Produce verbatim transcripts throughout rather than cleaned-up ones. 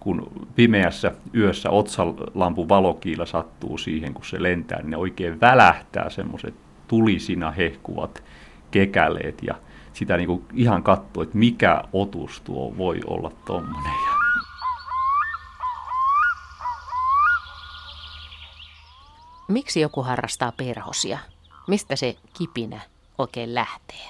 kun pimeässä yössä otsalampun valokiila sattuu siihen, kun se lentää, niin ne oikein välähtää semmoiset tulisina hehkuvat kekäleet ja sitä niin kuin ihan katsoo, että mikä otus tuo voi olla tommonen. Miksi joku harrastaa perhosia? Mistä se kipinä oikein lähtee?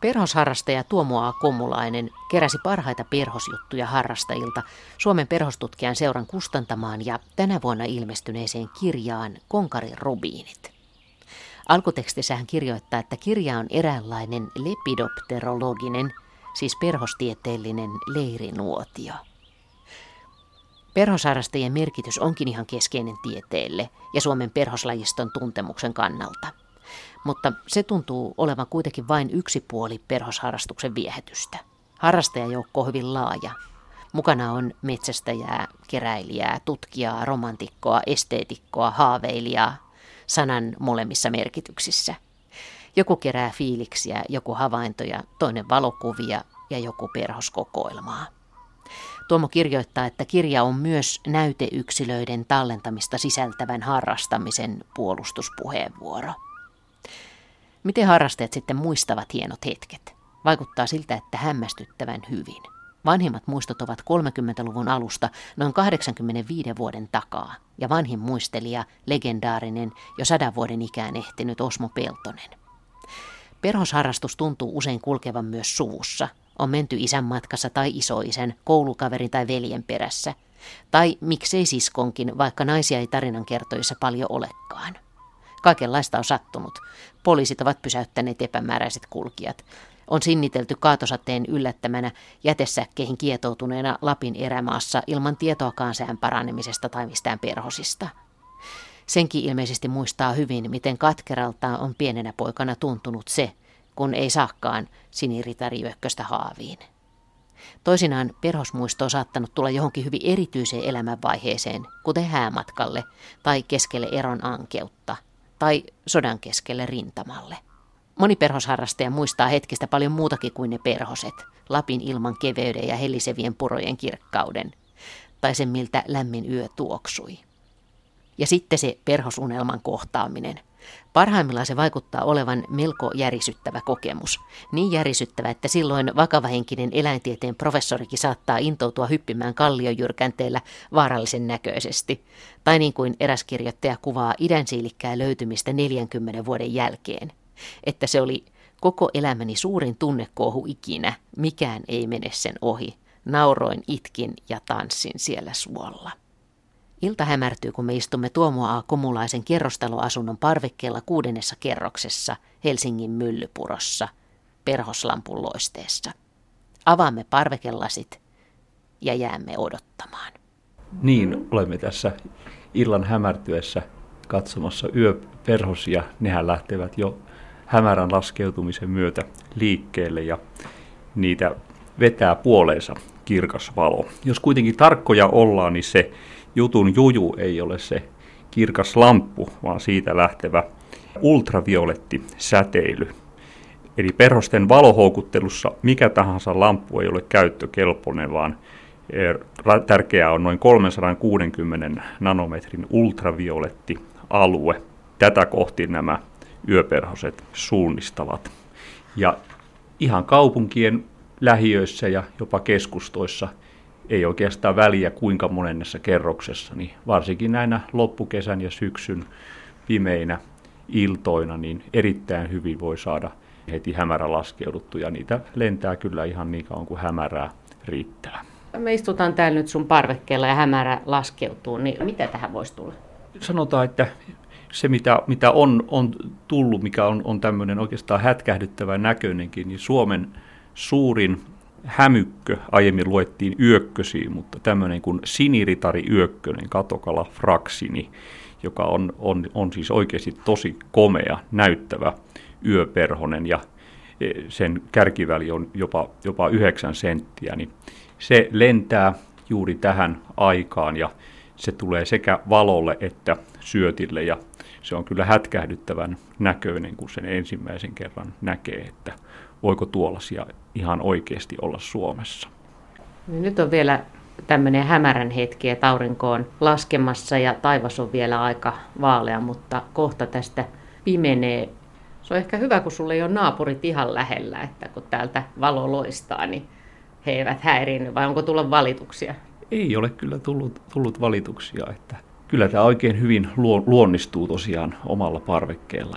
Perhosharrastaja Tuomo A. Komulainen keräsi parhaita perhosjuttuja harrastajilta Suomen perhostutkijan seuran kustantamaan ja tänä vuonna ilmestyneeseen kirjaan Konkari Robiinit. Alkutekstissä hän kirjoittaa, että kirja on eräänlainen lepidopterologinen, siis perhostieteellinen leirinuotio. Perhosharrastajien merkitys onkin ihan keskeinen tieteelle ja Suomen perhoslajiston tuntemuksen kannalta. Mutta se tuntuu olevan kuitenkin vain yksi puoli perhosharrastuksen viehetystä. Harrastajajoukko on hyvin laaja. Mukana on metsästäjää, keräilijää, tutkijaa, romantikkoa, esteetikkoa, haaveilijaa, sanan molemmissa merkityksissä. Joku kerää fiiliksiä, joku havaintoja, toinen valokuvia ja joku perhoskokoelmaa. Tuomo kirjoittaa, että kirja on myös näyteyksilöiden tallentamista sisältävän harrastamisen puolustuspuheenvuoro. Miten harrastajat sitten muistavat hienot hetket? Vaikuttaa siltä, että hämmästyttävän hyvin. Vanhimmat muistot ovat kolmekymmentäluvun alusta noin kahdeksankymmentäviisi vuoden takaa, ja vanhin muistelija, legendaarinen, jo sadan vuoden ikään ehtinyt Osmo Peltonen. Perhosharrastus tuntuu usein kulkevan myös suvussa. On menty isän matkassa tai isoisän, koulukaverin tai veljen perässä. Tai miksei siskonkin, vaikka naisia ei tarinankertojissa paljon olekaan. Kaikenlaista on sattunut. Poliisit ovat pysäyttäneet epämääräiset kulkijat. On sinnitelty kaatosateen yllättämänä jätesäkkeihin kietoutuneena Lapin erämaassa ilman tietoakaan sään paranemisesta tai mistään perhosista. Senkin ilmeisesti muistaa hyvin, miten katkeraltaan on pienenä poikana tuntunut se, kun ei saakaan siniritärijöhköstä haaviin. Toisinaan perhosmuisto on saattanut tulla johonkin hyvin erityiseen elämänvaiheeseen, kuten häämatkalle tai keskelle eron ankeutta tai sodan keskelle rintamalle. Moni perhosharrastaja muistaa hetkistä paljon muutakin kuin ne perhoset, Lapin ilman keveyden ja helisevien purojen kirkkauden, tai sen miltä lämmin yö tuoksui. Ja sitten se perhosunelman kohtaaminen. Parhaimmillaan se vaikuttaa olevan melko järisyttävä kokemus. Niin järisyttävä, että silloin vakavahenkinen eläintieteen professorikin saattaa intoutua hyppimään kalliojyrkänteellä vaarallisen näköisesti. Tai niin kuin eräs kirjoittaja kuvaa idänsiilikkää löytymistä neljänkymmenen vuoden jälkeen. Että se oli koko elämäni suurin tunnekohu ikinä, mikään ei mene sen ohi. Nauroin, itkin ja tanssin siellä suolla. Ilta hämärtyy, kun me istumme Tuomo A. Komulaisen kerrostaloasunnon parvekkeella kuudennessa kerroksessa Helsingin Myllypurossa, perhoslampun loisteessa. Avaamme parvekelasit ja jäämme odottamaan. Niin, olemme tässä illan hämärtyessä katsomassa yöperhosia. Nehän lähtevät jo hämärän laskeutumisen myötä liikkeelle ja niitä vetää puoleensa kirkas valo. Jos kuitenkin tarkkoja ollaan, niin se jutun juju ei ole se kirkas lamppu, vaan siitä lähtevä ultravioletti säteily. Eli perhosten valohoukuttelussa mikä tahansa lamppu ei ole käyttökelpoinen, vaan tärkeää on noin kolmesataakuusikymmentä nanometrin ultraviolettialue. Tätä kohti nämä yöperhoset suunnistavat. Ja ihan kaupunkien lähiöissä ja jopa keskustoissa ei oikeastaan väliä kuinka monennessa kerroksessa, niin varsinkin näinä loppukesän ja syksyn pimeinä iltoina niin erittäin hyvin voi saada heti hämärä laskeuduttu ja niitä lentää kyllä ihan niin kauan kuin hämärää riittää. Me istutaan täällä nyt sun parvekkeella ja hämärä laskeutuu, niin mitä tähän voisi tulla? Sanotaan, että se mitä, mitä on, on tullut, mikä on, on tämmöinen oikeastaan hätkähdyttävän näköinenkin, niin Suomen suurin hämykkö, aiemmin luettiin yökkösiin, mutta tämmöinen kuin siniritari-yökkönen, katokala fraksini, joka on, on, on siis oikeasti tosi komea, näyttävä yöperhonen ja sen kärkiväli on jopa, jopa yhdeksän senttiä, niin se lentää juuri tähän aikaan ja se tulee sekä valolle että syötille ja se on kyllä hätkähdyttävän näköinen, kun sen ensimmäisen kerran näkee, että voiko tuollaisia ihan oikeasti olla Suomessa. Nyt on vielä tämmöinen hämärän hetki, että aurinko on laskemassa ja taivas on vielä aika vaalea, mutta kohta tästä pimenee. Se on ehkä hyvä, kun sulla ei ole naapurit ihan lähellä, että kun täältä valo loistaa, niin he eivät häiriinny, vai onko tullut valituksia? Ei ole kyllä tullut, tullut valituksia, että kyllä tämä oikein hyvin luonnistuu tosiaan omalla parvekkeella.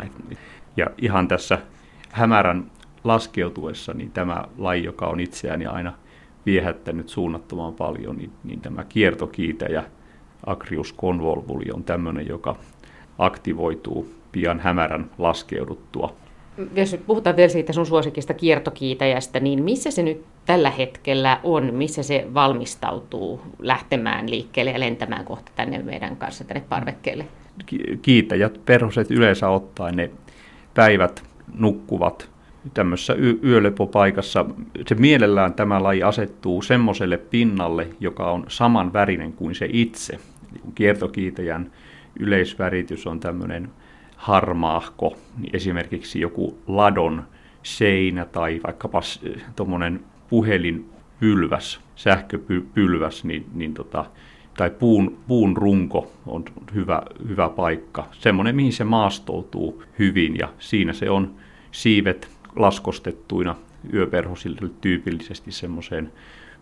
Ja ihan tässä hämärän laskeutuessa niin tämä laji, joka on itseäni aina viehättänyt suunnattoman paljon, niin, niin tämä kiertokiitäjä Agrius convolvuli on tämmöinen, joka aktivoituu pian hämärän laskeuduttua. Jos nyt puhutaan vielä siitä sun suosikista kiertokiitäjästä, niin missä se nyt tällä hetkellä on, missä se valmistautuu lähtemään liikkeelle ja lentämään kohta tänne meidän kanssa, tänne parvekkeelle? Kiitäjät, perhoset yleensä ottaen ne päivät nukkuvat tämmöisessä y- yölepopaikassa. Se mielellään tämä laji asettuu semmoiselle pinnalle, joka on saman värinen kuin se itse. Kiertokiitäjän yleisväritys on tämmöinen harmaahko, esimerkiksi joku ladon seinä tai vaikkapa tuommoinen puhelinpylväs, sähköpylväs niin, niin tota, tai puun, puun runko on hyvä, hyvä paikka. Semmoinen, mihin se maastoutuu hyvin ja siinä se on siivet laskostettuina yöperhosille tyypillisesti semmoiseen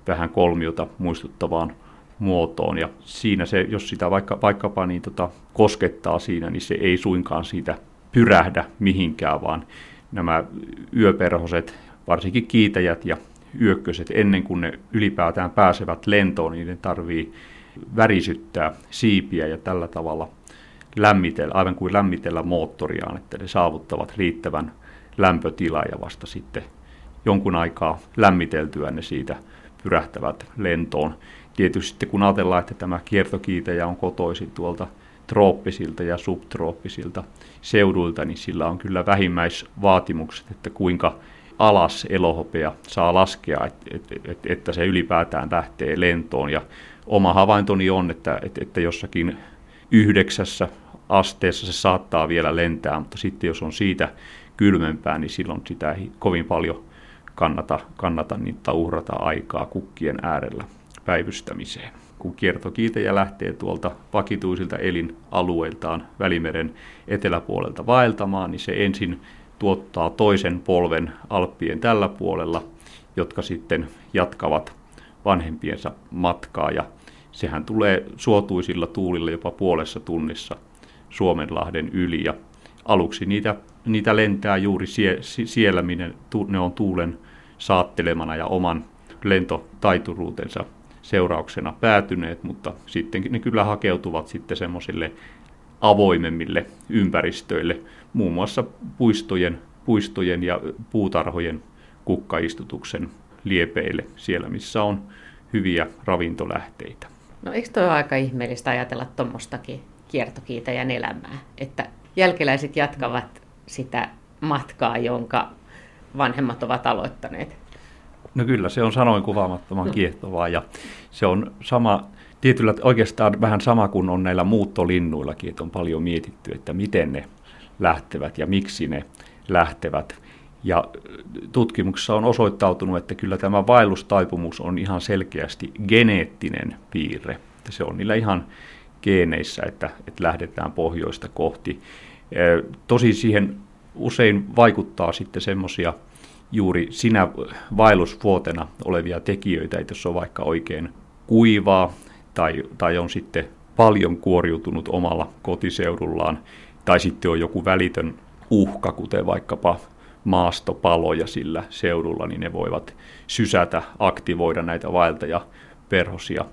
vähän kolmiota muistuttavaan muotoon. Ja siinä se, jos sitä vaikka, vaikkapa niin tota, koskettaa siinä, niin se ei suinkaan siitä pyrähdä mihinkään, vaan nämä yöperhoset, varsinkin kiitäjät ja yökköset, ennen kuin ne ylipäätään pääsevät lentoon, niin ne tarvii värisyttää siipiä ja tällä tavalla lämmitellä, aivan kuin lämmitellä moottoriaan, että ne saavuttavat riittävän lämpötilan ja vasta sitten jonkun aikaa lämmiteltyä ne siitä pyrähtävät lentoon. Tietysti sitten kun ajatellaan, että tämä kiertokiitäjä on kotoisin tuolta trooppisilta ja subtrooppisilta seuduilta, niin sillä on kyllä vähimmäisvaatimukset, että kuinka alas elohopea saa laskea, et, et, et, että se ylipäätään lähtee lentoon. Ja oma havaintoni on, että, et, että jossakin yhdeksässä asteessa se saattaa vielä lentää, mutta sitten jos on siitä kylmempää, niin silloin sitä ei kovin paljon kannata, kannata niitä uhrata aikaa kukkien äärellä päivystämiseen. Kun kiertokiitäjä lähtee tuolta vakituisilta elinalueiltaan Välimeren eteläpuolelta vaeltamaan, niin se ensin tuottaa toisen polven Alppien tällä puolella, jotka sitten jatkavat vanhempiensa matkaa. Ja sehän tulee suotuisilla tuulilla jopa puolessa tunnissa Suomenlahden yli. Ja aluksi niitä, niitä lentää juuri sie, siellä, minne ne on tuulen saattelemana ja oman lentotaituruutensa seurauksena päätyneet, mutta sitten ne kyllä hakeutuvat sitten semmoisille avoimemmille ympäristöille, muun muassa puistojen, puistojen ja puutarhojen kukkaistutuksen liepeille, siellä missä on hyviä ravintolähteitä. No eikö toi ole aika ihmeellistä ajatella tuommoistakin kiertokiitäjän elämää, että jälkeläiset jatkavat sitä matkaa, jonka vanhemmat ovat aloittaneet? No kyllä, se on sanoin kuvaamattoman kiehtovaa ja se on sama, tietyllä oikeastaan vähän sama kuin on näillä muuttolinnuillakin, että on paljon mietitty, että miten ne lähtevät ja miksi ne lähtevät. Ja tutkimuksessa on osoittautunut, että kyllä tämä vaellustaipumus on ihan selkeästi geneettinen piirre. Se on niillä ihan geeneissä, että, että lähdetään pohjoista kohti. Tosin siihen usein vaikuttaa sitten semmoisia juuri sinä vaellusvuotena olevia tekijöitä, että jos on vaikka oikein kuivaa tai, tai on sitten paljon kuoriutunut omalla kotiseudullaan, tai sitten on joku välitön uhka, kuten vaikkapa maastopaloja sillä seudulla, niin ne voivat sysätä, aktivoida näitä vaeltajaperhosia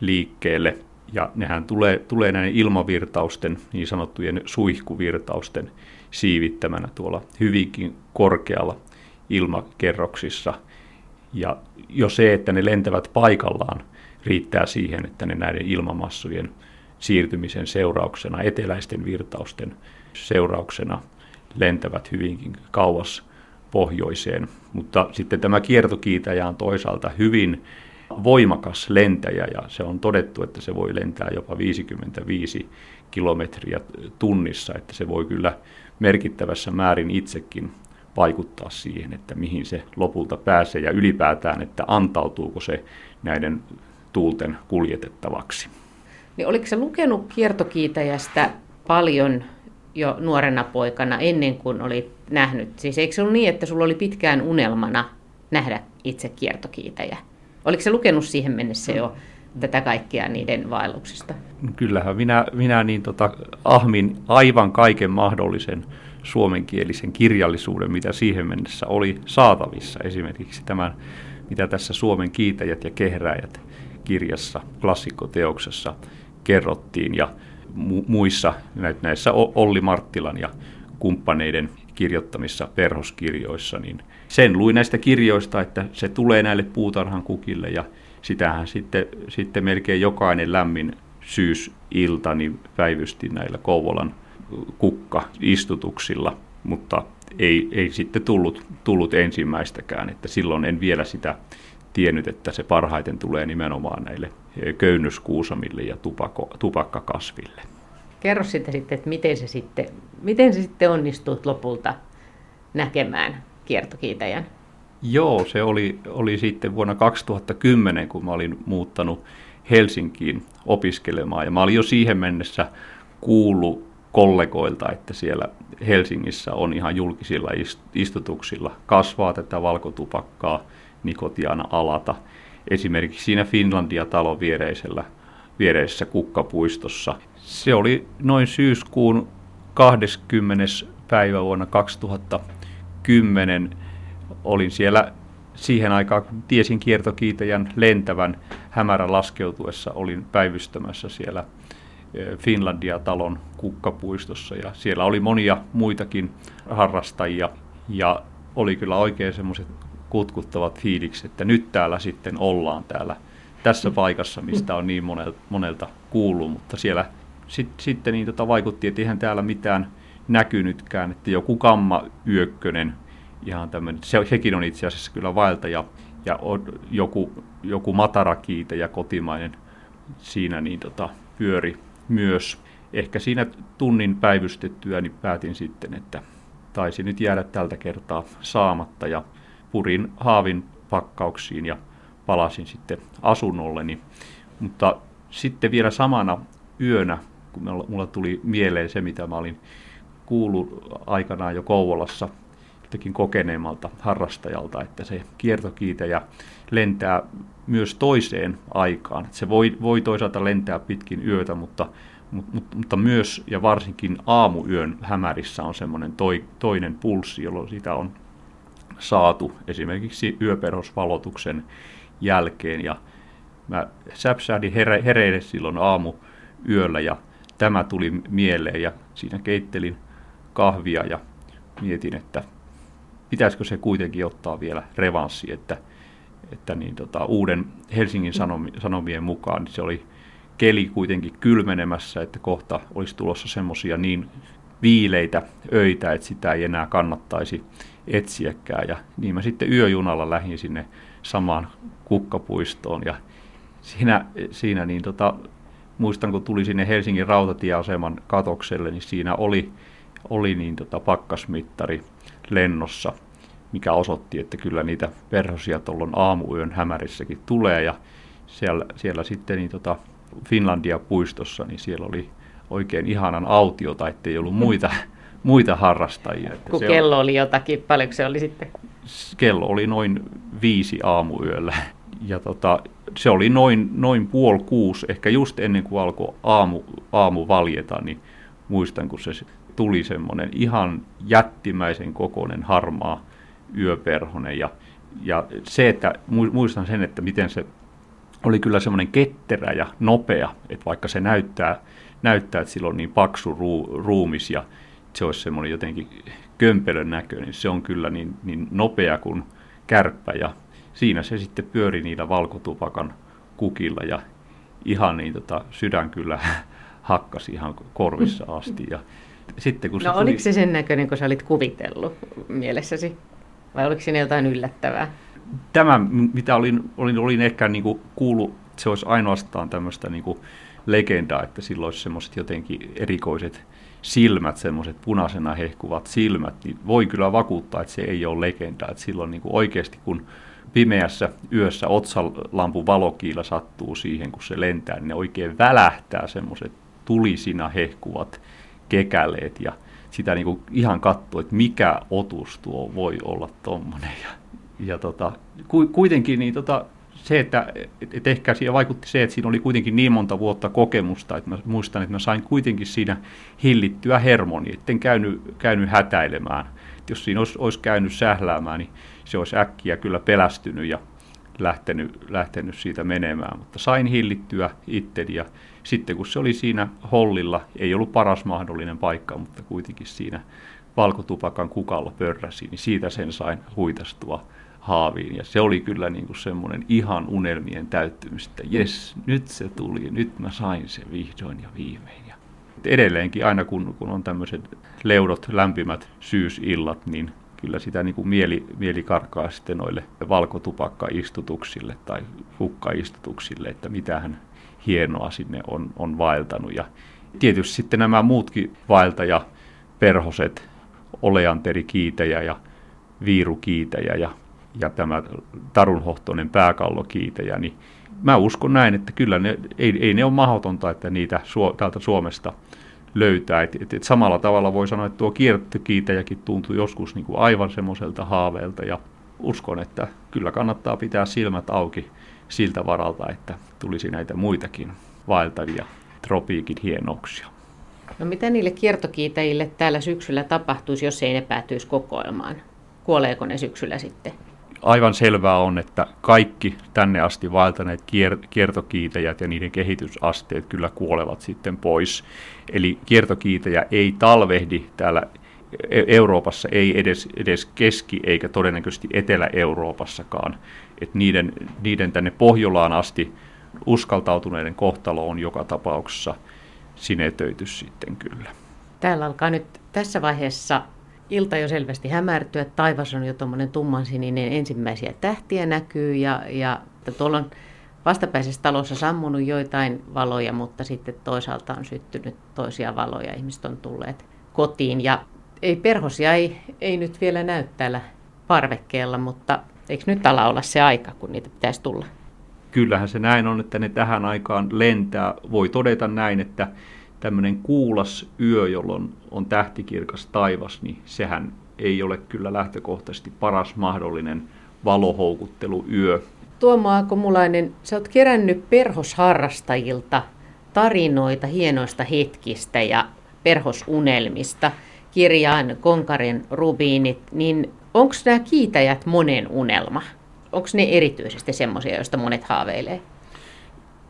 liikkeelle. Ja nehän tulee, tulee näiden ilmavirtausten, niin sanottujen suihkuvirtausten siivittämänä tuolla hyvinkin korkealla ilmakerroksissa. Ja jo se, että ne lentävät paikallaan, riittää siihen, että ne näiden ilmamassujen siirtymisen seurauksena, eteläisten virtausten seurauksena lentävät hyvinkin kauas pohjoiseen. Mutta sitten tämä kiertokiitäjä on toisaalta hyvin voimakas lentäjä ja se on todettu, että se voi lentää jopa viisikymmentäviisi kilometriä tunnissa, että se voi kyllä merkittävässä määrin itsekin vaikuttaa siihen, että mihin se lopulta pääsee ja ylipäätään, että antautuuko se näiden tuulten kuljetettavaksi. Niin oliko se lukenut kiertokiitäjästä paljon jo nuorena poikana ennen kuin oli nähnyt? Siis eikö se ollut niin, että sulla oli pitkään unelmana nähdä itse kiertokiitäjä? Oliko se lukenut siihen mennessä jo tätä kaikkea niiden vaelluksista? Kyllähän minä, minä niin tota, ahmin aivan kaiken mahdollisen suomenkielisen kirjallisuuden, mitä siihen mennessä oli saatavissa. Esimerkiksi tämän, mitä tässä Suomen kiitäjät ja kehräjät kirjassa, klassikkoteoksessa kerrottiin ja mu- muissa näissä Olli Marttilan ja kumppaneiden kirjoittamissa perhoskirjoissa, niin sen luin näistä kirjoista, että se tulee näille puutarhan kukille ja sitähän sitten, sitten melkein jokainen lämmin syysilta niin päivysti näillä Kouvolan kukka-istutuksilla, mutta ei, ei sitten tullut, tullut ensimmäistäkään, että silloin en vielä sitä tiennyt, että se parhaiten tulee nimenomaan näille köynnyskuusamille ja tupakko, tupakkakasville. Kerro sitä sitten, että miten se sitten, miten se sitten onnistui lopulta näkemään kiertokiitäjän? Joo, se oli, oli sitten vuonna kaksituhattakymmenen, kun mä olin muuttanut Helsinkiin opiskelemaan. Ja mä olin jo siihen mennessä kuullut kollegoilta, että siellä Helsingissä on ihan julkisilla istutuksilla kasvaa tätä valkotupakkaa, Nicotiana alata. Esimerkiksi siinä Finlandia-talon viereisellä, viereisessä kukkapuistossa. Se oli noin syyskuun kahdeskymmenes päivä vuonna kaksituhattakymmenen. Olin siellä siihen aikaan, kun tiesin kiertokiitäjän lentävän hämärän laskeutuessa, olin päivystämässä siellä Finlandia-talon kukkapuistossa ja siellä oli monia muitakin harrastajia ja oli kyllä oikein semmoiset kutkuttavat fiiliksi, että nyt täällä sitten ollaan täällä tässä paikassa, mistä on niin monelta, monelta kuullut, mutta siellä sit, sitten niin tota vaikutti, että eihän täällä mitään näkynytkään, että joku kamma yökkönen, ihan tämmöinen, se, sekin on itse asiassa kyllä vaeltaja ja on joku, joku matarakiitäjä kotimainen siinä niin tota, pyöri myös. Ehkä siinä tunnin päivystettyä niin päätin sitten, että taisi nyt jäädä tältä kertaa saamatta ja purin haavin pakkauksiin ja palasin sitten asunnolleni. Mutta sitten vielä samana yönä, kun mulla tuli mieleen se, mitä mä olin kuullut aikanaan jo Kouvolassa jotenkin kokeneemmalta harrastajalta, että se kiertokiitäjä lentää myös toiseen aikaan. Se voi, voi toisaalta lentää pitkin yötä, mutta, mutta, mutta myös ja varsinkin aamuyön hämärissä on semmoinen toi, toinen pulssi, jolloin sitä on saatu esimerkiksi yöperhosvalotuksen jälkeen. Ja mä säpsähdin here, hereille silloin aamuyöllä ja tämä tuli mieleen ja siinä keittelin kahvia ja mietin, että pitäisikö se kuitenkin ottaa vielä revanssi, että, että niin tota, uuden Helsingin Sanomien mukaan niin se oli keli kuitenkin kylmenemässä, että kohta olisi tulossa semmoisia niin viileitä öitä, että sitä ei enää kannattaisi etsiäkään. Ja niin mä sitten yöjunalla lähdin sinne samaan kukkapuistoon ja siinä, siinä niin tota, muistan, kun tuli sinne Helsingin rautatieaseman katokselle, niin siinä oli, oli niin tota, pakkasmittari lennossa, mikä osoitti, että kyllä niitä perhosia tuolloin aamuyön hämärissäkin tulee ja siellä, siellä sitten niin tota Finlandia-puistossa, niin siellä oli oikein ihanan autiota, ettei ollut muita, muita harrastajia. Että kun kello oli, oli jotakin, paljonko se oli sitten? Kello oli noin viisi aamuyöllä ja tota, se oli noin, noin puoli kuusi, ehkä just ennen kuin alkoi aamu, aamu valjeta, niin muistan, kun se tuli semmoinen ihan jättimäisen kokoinen harmaa yöperhonen. Ja, ja se, että muistan sen, että miten se oli kyllä semmoinen ketterä ja nopea, että vaikka se näyttää, näyttää että sillä on niin paksu ruu, ruumis ja se olisi semmoinen jotenkin kömpelön näköinen, niin se on kyllä niin, niin nopea kuin kärppä. Ja siinä se sitten pyöri niillä valkotupakan kukilla ja ihan niin tota, sydän kyllä hakkasi ihan korvissa asti. Ja sitten, kun no se tuli... oliko se sen näköinen, kun sä olit kuvitellut mielessäsi? Vai oliko siinä jotain yllättävää? Tämä, mitä olin, olin, olin ehkä niin kuin kuullut, se olisi ainoastaan tämmöistä niin kuin legendaa, että sillä olisi semmoiset jotenkin erikoiset silmät, semmoiset punaisena hehkuvat silmät, niin voi kyllä vakuuttaa, että se ei ole legenda. Että silloin niin kuin oikeasti, kun pimeässä yössä otsalampun valokiila sattuu siihen, kun se lentää, niin ne oikein välähtää semmoiset tulisina hehkuvat kekäleet ja sitä niin kuin ihan katsoo, että mikä otus tuo voi olla tommonen. Ja, ja tota, kuitenkin niin tota, se, että et ehkä siihen vaikutti se, että siinä oli kuitenkin niin monta vuotta kokemusta, että mä muistan, että mä sain kuitenkin siinä hillittyä hermoni, etten käynyt, käynyt hätäilemään. Et jos siinä olisi, olisi käynyt sähläämään, niin se olisi äkkiä kyllä pelästynyt ja lähtenyt, lähtenyt siitä menemään, mutta sain hillittyä itteni ja sitten kun se oli siinä hollilla, ei ollut paras mahdollinen paikka, mutta kuitenkin siinä valkotupakan kukalla pörräsi, niin siitä sen sain huitastua haaviin. Ja se oli kyllä niin kuin semmoinen ihan unelmien täyttymistä, että jes, nyt se tuli, nyt mä sain sen vihdoin ja viimein. Ja edelleenkin aina kun, kun on tämmöiset leudot, lämpimät syysillat, niin kyllä sitä niin kuin mieli, mieli karkaa sitten noille valkotupakkaistutuksille tai hukkaistutuksille, että mitähän hienoa sinne on, on vaeltanut. Ja tietysti sitten nämä muutkin vaeltajaperhoset, oleanterikiitejä ja viirukiitejä ja, ja tämä tarunhohtoinen pääkallokiitejä, niin mä uskon näin, että kyllä ne, ei, ei ne ole mahdotonta, että niitä Suo, täältä Suomesta löytää. Et, et, et samalla tavalla voi sanoa, että tuo kierttökiitejäkin tuntuu joskus niin kuin aivan semmoiselta haaveelta ja uskon, että kyllä kannattaa pitää silmät auki siltä varalta, että tulisi näitä muitakin vaeltavia tropiikin hienouksia. No mitä niille kiertokiitäjille täällä syksyllä tapahtuisi, jos ei ne päätyisi kokoelmaan? Kuoleeko ne syksyllä sitten? Aivan selvää on, että kaikki tänne asti vaeltaneet kier- kiertokiitejät ja niiden kehitysasteet kyllä kuolevat sitten pois. Eli kiertokiitejä ei talvehdi täällä Euroopassa, ei edes, edes Keski- eikä todennäköisesti Etelä-Euroopassakaan. Et niiden, niiden tänne Pohjolaan asti uskaltautuneiden kohtalo on joka tapauksessa sinetöity sitten kyllä. Täällä alkaa nyt tässä vaiheessa ilta jo selvästi hämärtyä, taivas on jo tuommoinen tummansininen, ensimmäisiä tähtiä näkyy ja, ja tuolla on vastapäisessä talossa sammunut joitain valoja, mutta sitten toisaalta on syttynyt toisia valoja, ihmiset on tulleet kotiin ja ei perhosia ei, ei nyt vielä näy täällä parvekkeella, mutta eikö nyt ala olla se aika, kun niitä pitäisi tulla? Kyllähän se näin on, että ne tähän aikaan lentää. Voi todeta näin, että tämmöinen kuulas yö, jolloin on tähtikirkas taivas, niin sehän ei ole kyllä lähtökohtaisesti paras mahdollinen valohoukutteluyö. Tuomo A. Komulainen, sä oot kerännyt perhosharrastajilta tarinoita hienoista hetkistä ja perhosunelmista kirjaan Konkarin Robiinit, niin onko nämä kiitäjät monen unelma? Onko ne erityisesti semmoisia, joista monet haaveilee?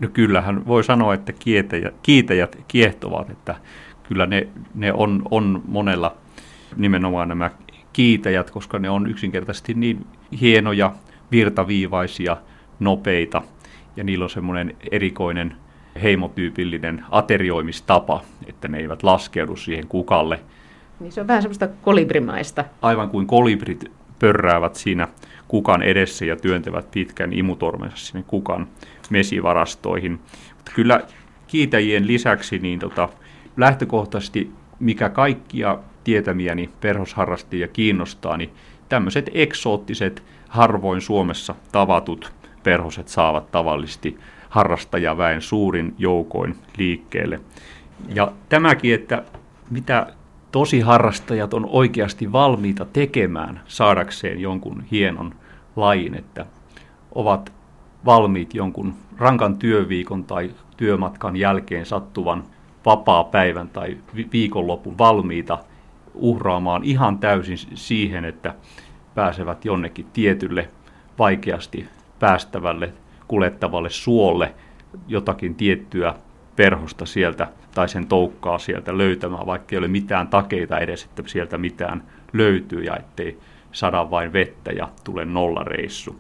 No kyllähän voi sanoa, että kiitäjät, kiitäjät kiehtovat, että kyllä ne, ne on, on monella nimenomaan nämä kiitäjät, koska ne on yksinkertaisesti niin hienoja, virtaviivaisia, nopeita ja niillä on semmoinen erikoinen heimotyypillinen aterioimistapa, että ne eivät laskeudu siihen kukalle. Niin se on vähän semmoista kolibrimaista. Aivan kuin kolibrit pörräävät siinä kukan edessä ja työntävät pitkän imutormensa sinne kukan mesivarastoihin. Mutta kyllä kiitäjien lisäksi niin tota, lähtökohtaisesti, mikä kaikkia tietämiäni perhosharrastajia kiinnostaa, niin tämmöiset eksoottiset, harvoin Suomessa tavatut perhoset saavat tavallisesti harrastajaväen suurin joukoin liikkeelle. Ja tämäkin, että mitä tosi harrastajat on oikeasti valmiita tekemään saadakseen jonkun hienon lajin, että ovat valmiit jonkun rankan työviikon tai työmatkan jälkeen sattuvan vapaapäivän tai viikonlopun valmiita uhraamaan ihan täysin siihen, että pääsevät jonnekin tietylle vaikeasti päästävälle kuljettavalle suolle jotakin tiettyä perhosta sieltä tai sen toukkaa sieltä löytämään, vaikka ei ole mitään takeita edes, että sieltä mitään löytyy ja ettei sada vain vettä ja tule nollareissu.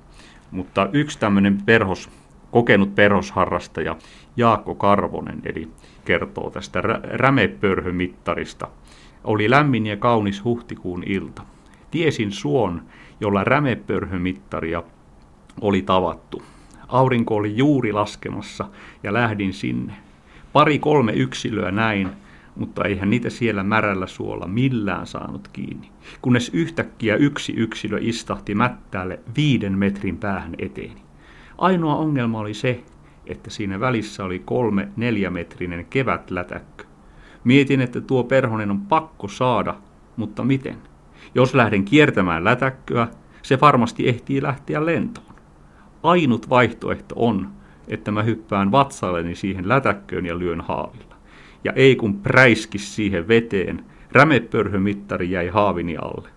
Mutta yksi tämmöinen perhos, kokenut perhosharrastaja Jaakko Karvonen, eli kertoo tästä rä- rämepörhömittarista. Oli lämmin ja kaunis huhtikuun ilta. Tiesin suon, jolla rämepörhömittaria oli tavattu. Aurinko oli juuri laskemassa ja lähdin sinne. Pari kolme yksilöä näin, mutta eihän niitä siellä märällä suolla millään saanut kiinni, kunnes yhtäkkiä yksi yksilö istahti mättäälle viiden metrin päähän eteeni. Ainoa ongelma oli se, että siinä välissä oli kolme neljämetrinen kevätlätäkkö. Mietin, että tuo perhonen on pakko saada, mutta miten? Jos lähden kiertämään lätäkköä, se varmasti ehtii lähteä lentoon. Ainut vaihtoehto on, että mä hyppään vatsalleni siihen lätäkköön ja lyön haavilla. Ja ei kun präiskis siihen veteen, rämepörhömittari jäi haavini alle.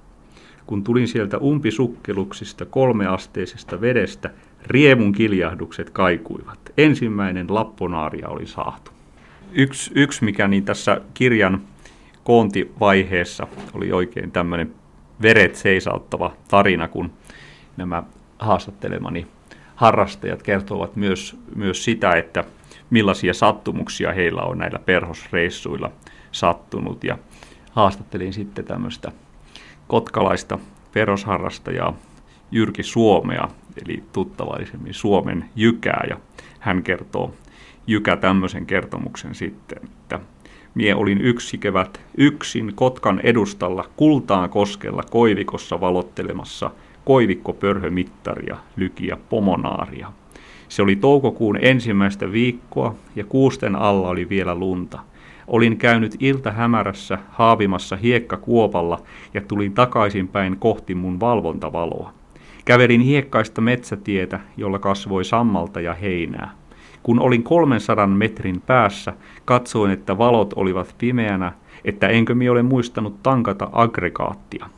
Kun tulin sieltä umpisukkeluksista kolmeasteisesta vedestä, riemun kiljahdukset kaikuivat. Ensimmäinen lapponaaria oli saatu. Yksi, yksi mikä niin tässä kirjan koontivaiheessa oli oikein tämmöinen veret seisauttava tarina, kun nämä haastattelemani harrastajat kertovat myös, myös sitä, että millaisia sattumuksia heillä on näillä perhosreissuilla sattunut. Ja haastattelin sitten tämmöistä kotkalaista perhosharrastajaa Jyrki Suomea, eli tuttavallisemmin Suomen Jykää, ja hän kertoo Jykä tämmöisen kertomuksen sitten, että mie olin yksi kevät yksin Kotkan edustalla Kultaan koskella koivikossa valottelemassa koivikkopörhömittaria, lykiä pomonaaria. Se oli toukokuun ensimmäistä viikkoa ja kuusten alla oli vielä lunta. Olin käynyt iltahämärässä haavimassa hiekkakuopalla ja tulin takaisinpäin kohti mun valvontavaloa. Kävelin hiekkaista metsätietä, jolla kasvoi sammalta ja heinää. Kun olin kolmensadan metrin päässä, katsoin, että valot olivat pimeänä, että enkö minä ole muistanut tankata aggregaattia.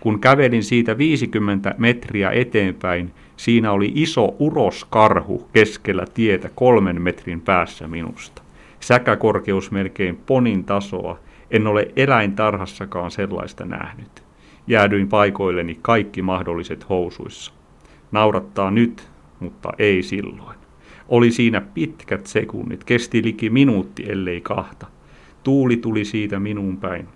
Kun kävelin siitä viisikymmentä metriä eteenpäin, siinä oli iso uroskarhu keskellä tietä kolmen metrin päässä minusta. Säkäkorkeus melkein ponin tasoa, en ole eläintarhassakaan sellaista nähnyt. Jäädyin paikoilleni kaikki mahdolliset housuissa. Naurattaa nyt, mutta ei silloin. Oli siinä pitkät sekunnit, kesti liki minuutti ellei kahta. Tuuli tuli siitä minuun päin.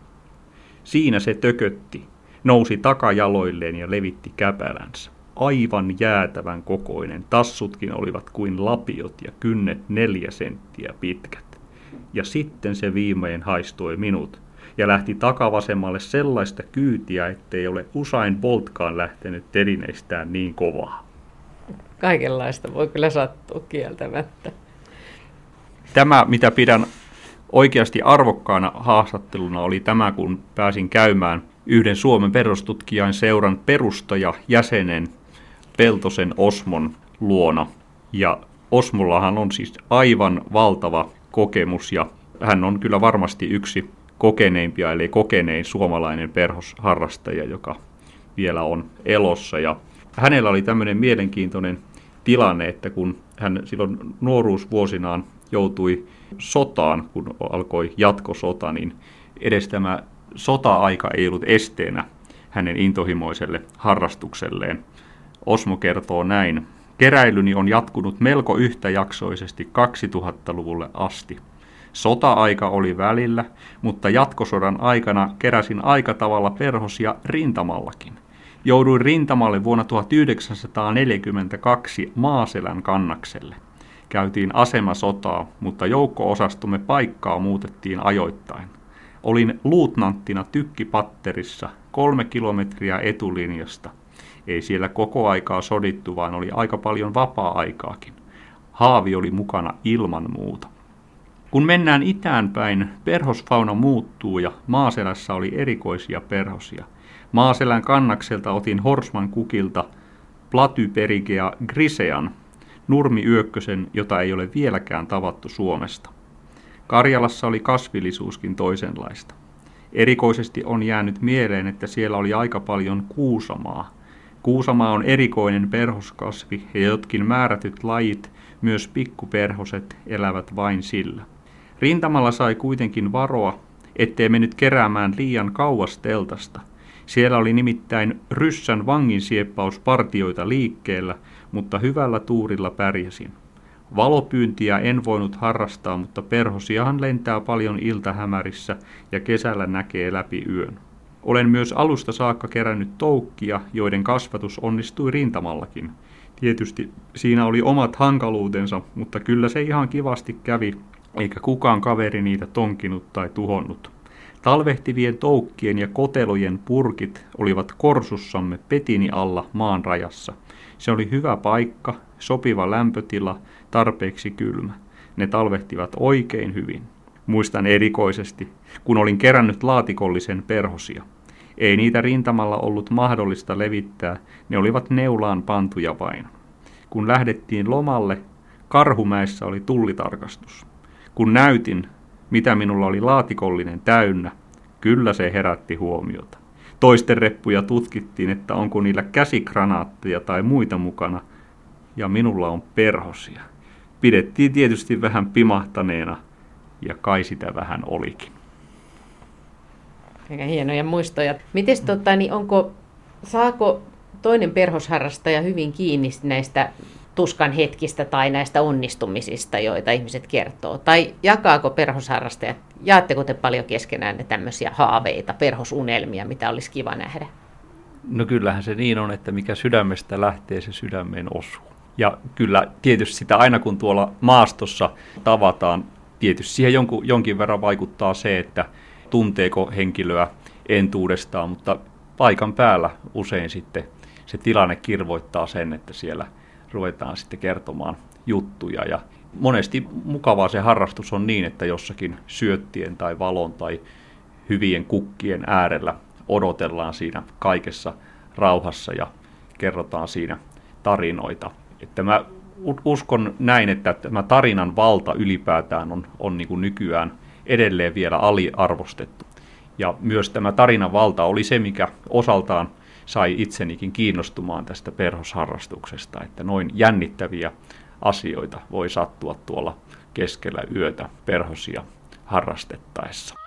Siinä se tökötti, nousi takajaloilleen ja levitti käpälänsä. Aivan jäätävän kokoinen, tassutkin olivat kuin lapiot ja kynnet neljä senttiä pitkät. Ja sitten se viimein haistoi minut ja lähti takavasemmalle sellaista kyytiä, ettei ole Usain Boltkaan lähtenyt telineistään niin kovaa. Kaikenlaista voi kyllä sattua kieltämättä. Tämä, mitä pidän oikeasti arvokkaana haastatteluna, oli tämä, kun pääsin käymään yhden Suomen perhostutkijan seuran perustajajäsenen Peltosen Osmon luona. Ja Osmollahan on siis aivan valtava kokemus, ja hän on kyllä varmasti yksi kokeneimpia, eli kokenein suomalainen perhosharrastaja, joka vielä on elossa. Ja hänellä oli tämmöinen mielenkiintoinen tilanne, että kun hän silloin nuoruusvuosinaan joutui sotaan, kun alkoi jatkosota, niin edes tämä sota-aika ei ollut esteenä hänen intohimoiselle harrastukselleen. Osmo kertoo näin. Keräilyni on jatkunut melko yhtäjaksoisesti kaksituhattaluvulle asti. Sota-aika oli välillä, mutta jatkosodan aikana keräsin aika tavalla perhosia rintamallakin. Jouduin rintamalle vuonna tuhatyhdeksänsataaneljäkymmentäkaksi Maaselän kannakselle. Käytiin asemasotaa, mutta joukko-osastomme paikkaa muutettiin ajoittain. Olin luutnanttina tykkipatterissa kolme kilometriä etulinjasta. Ei siellä koko aikaa sodittu, vaan oli aika paljon vapaa-aikaakin. Haavi oli mukana ilman muuta. Kun mennään itäänpäin, perhosfauna muuttuu ja Maaselässä oli erikoisia perhosia. Maaselän kannakselta otin Horsman kukilta Platyperigea grisean, nurmiyökkösen, jota ei ole vieläkään tavattu Suomesta. Karjalassa oli kasvillisuuskin toisenlaista. Erikoisesti on jäänyt mieleen, että siellä oli aika paljon kuusamaa. Kuusama on erikoinen perhoskasvi ja jotkin määrätyt lajit, myös pikkuperhoset, elävät vain sillä. Rintamalla sai kuitenkin varoa, ettei mennyt keräämään liian kauas teltasta. Siellä oli nimittäin ryssän vanginsieppauspartioita liikkeellä, mutta hyvällä tuurilla pärjäsin. Valopyyntiä en voinut harrastaa, mutta perhosiahan lentää paljon iltahämärissä ja kesällä näkee läpi yön. Olen myös alusta saakka kerännyt toukkia, joiden kasvatus onnistui rintamallakin. Tietysti siinä oli omat hankaluutensa, mutta kyllä se ihan kivasti kävi, eikä kukaan kaveri niitä tonkinut tai tuhonnut. Talvehtivien toukkien ja kotelojen purkit olivat korsussamme petini alla maan rajassa. Se oli hyvä paikka, sopiva lämpötila, tarpeeksi kylmä. Ne talvehtivat oikein hyvin. Muistan erikoisesti, kun olin kerännyt laatikollisen perhosia. Ei niitä rintamalla ollut mahdollista levittää, ne olivat neulaan pantuja vain. Kun lähdettiin lomalle, Karhumäessä oli tullitarkastus. Kun näytin, mitä minulla oli laatikollinen täynnä, kyllä se herätti huomiota. Toisten reppuja tutkittiin, että onko niillä käsikranaatteja tai muita mukana, ja minulla on perhosia. Pidettiin tietysti vähän pimahtaneena, ja kai sitä vähän olikin. Aika hienoja muistoja. Mites, tota, niin onko, saako toinen perhosharrastaja hyvin kiinni näistä tuskan hetkistä tai näistä onnistumisista, joita ihmiset kertoo? Tai jakaako perhosharrastajat, jaatteko te paljon keskenään ne tämmöisiä haaveita, perhosunelmia, mitä olisi kiva nähdä? No kyllähän se niin on, että mikä sydämestä lähtee, se sydämeen osuu. Ja kyllä tietysti sitä aina kun tuolla maastossa tavataan, tietysti siihen jonkun, jonkin verran vaikuttaa se, että tunteeko henkilöä entuudestaan, mutta paikan päällä usein sitten se tilanne kirvoittaa sen, että siellä ruvetaan sitten kertomaan juttuja. Ja monesti mukavaa se harrastus on niin, että jossakin syöttien tai valon tai hyvien kukkien äärellä odotellaan siinä kaikessa rauhassa ja kerrotaan siinä tarinoita. Että mä uskon näin, että tämä tarinan valta ylipäätään on, on niin kuin nykyään edelleen vielä aliarvostettu. Ja myös tämä tarinan valta oli se, mikä osaltaan sai itsenikin kiinnostumaan tästä perhosharrastuksesta, että noin jännittäviä asioita voi sattua tuolla keskellä yötä perhosia harrastettaessa.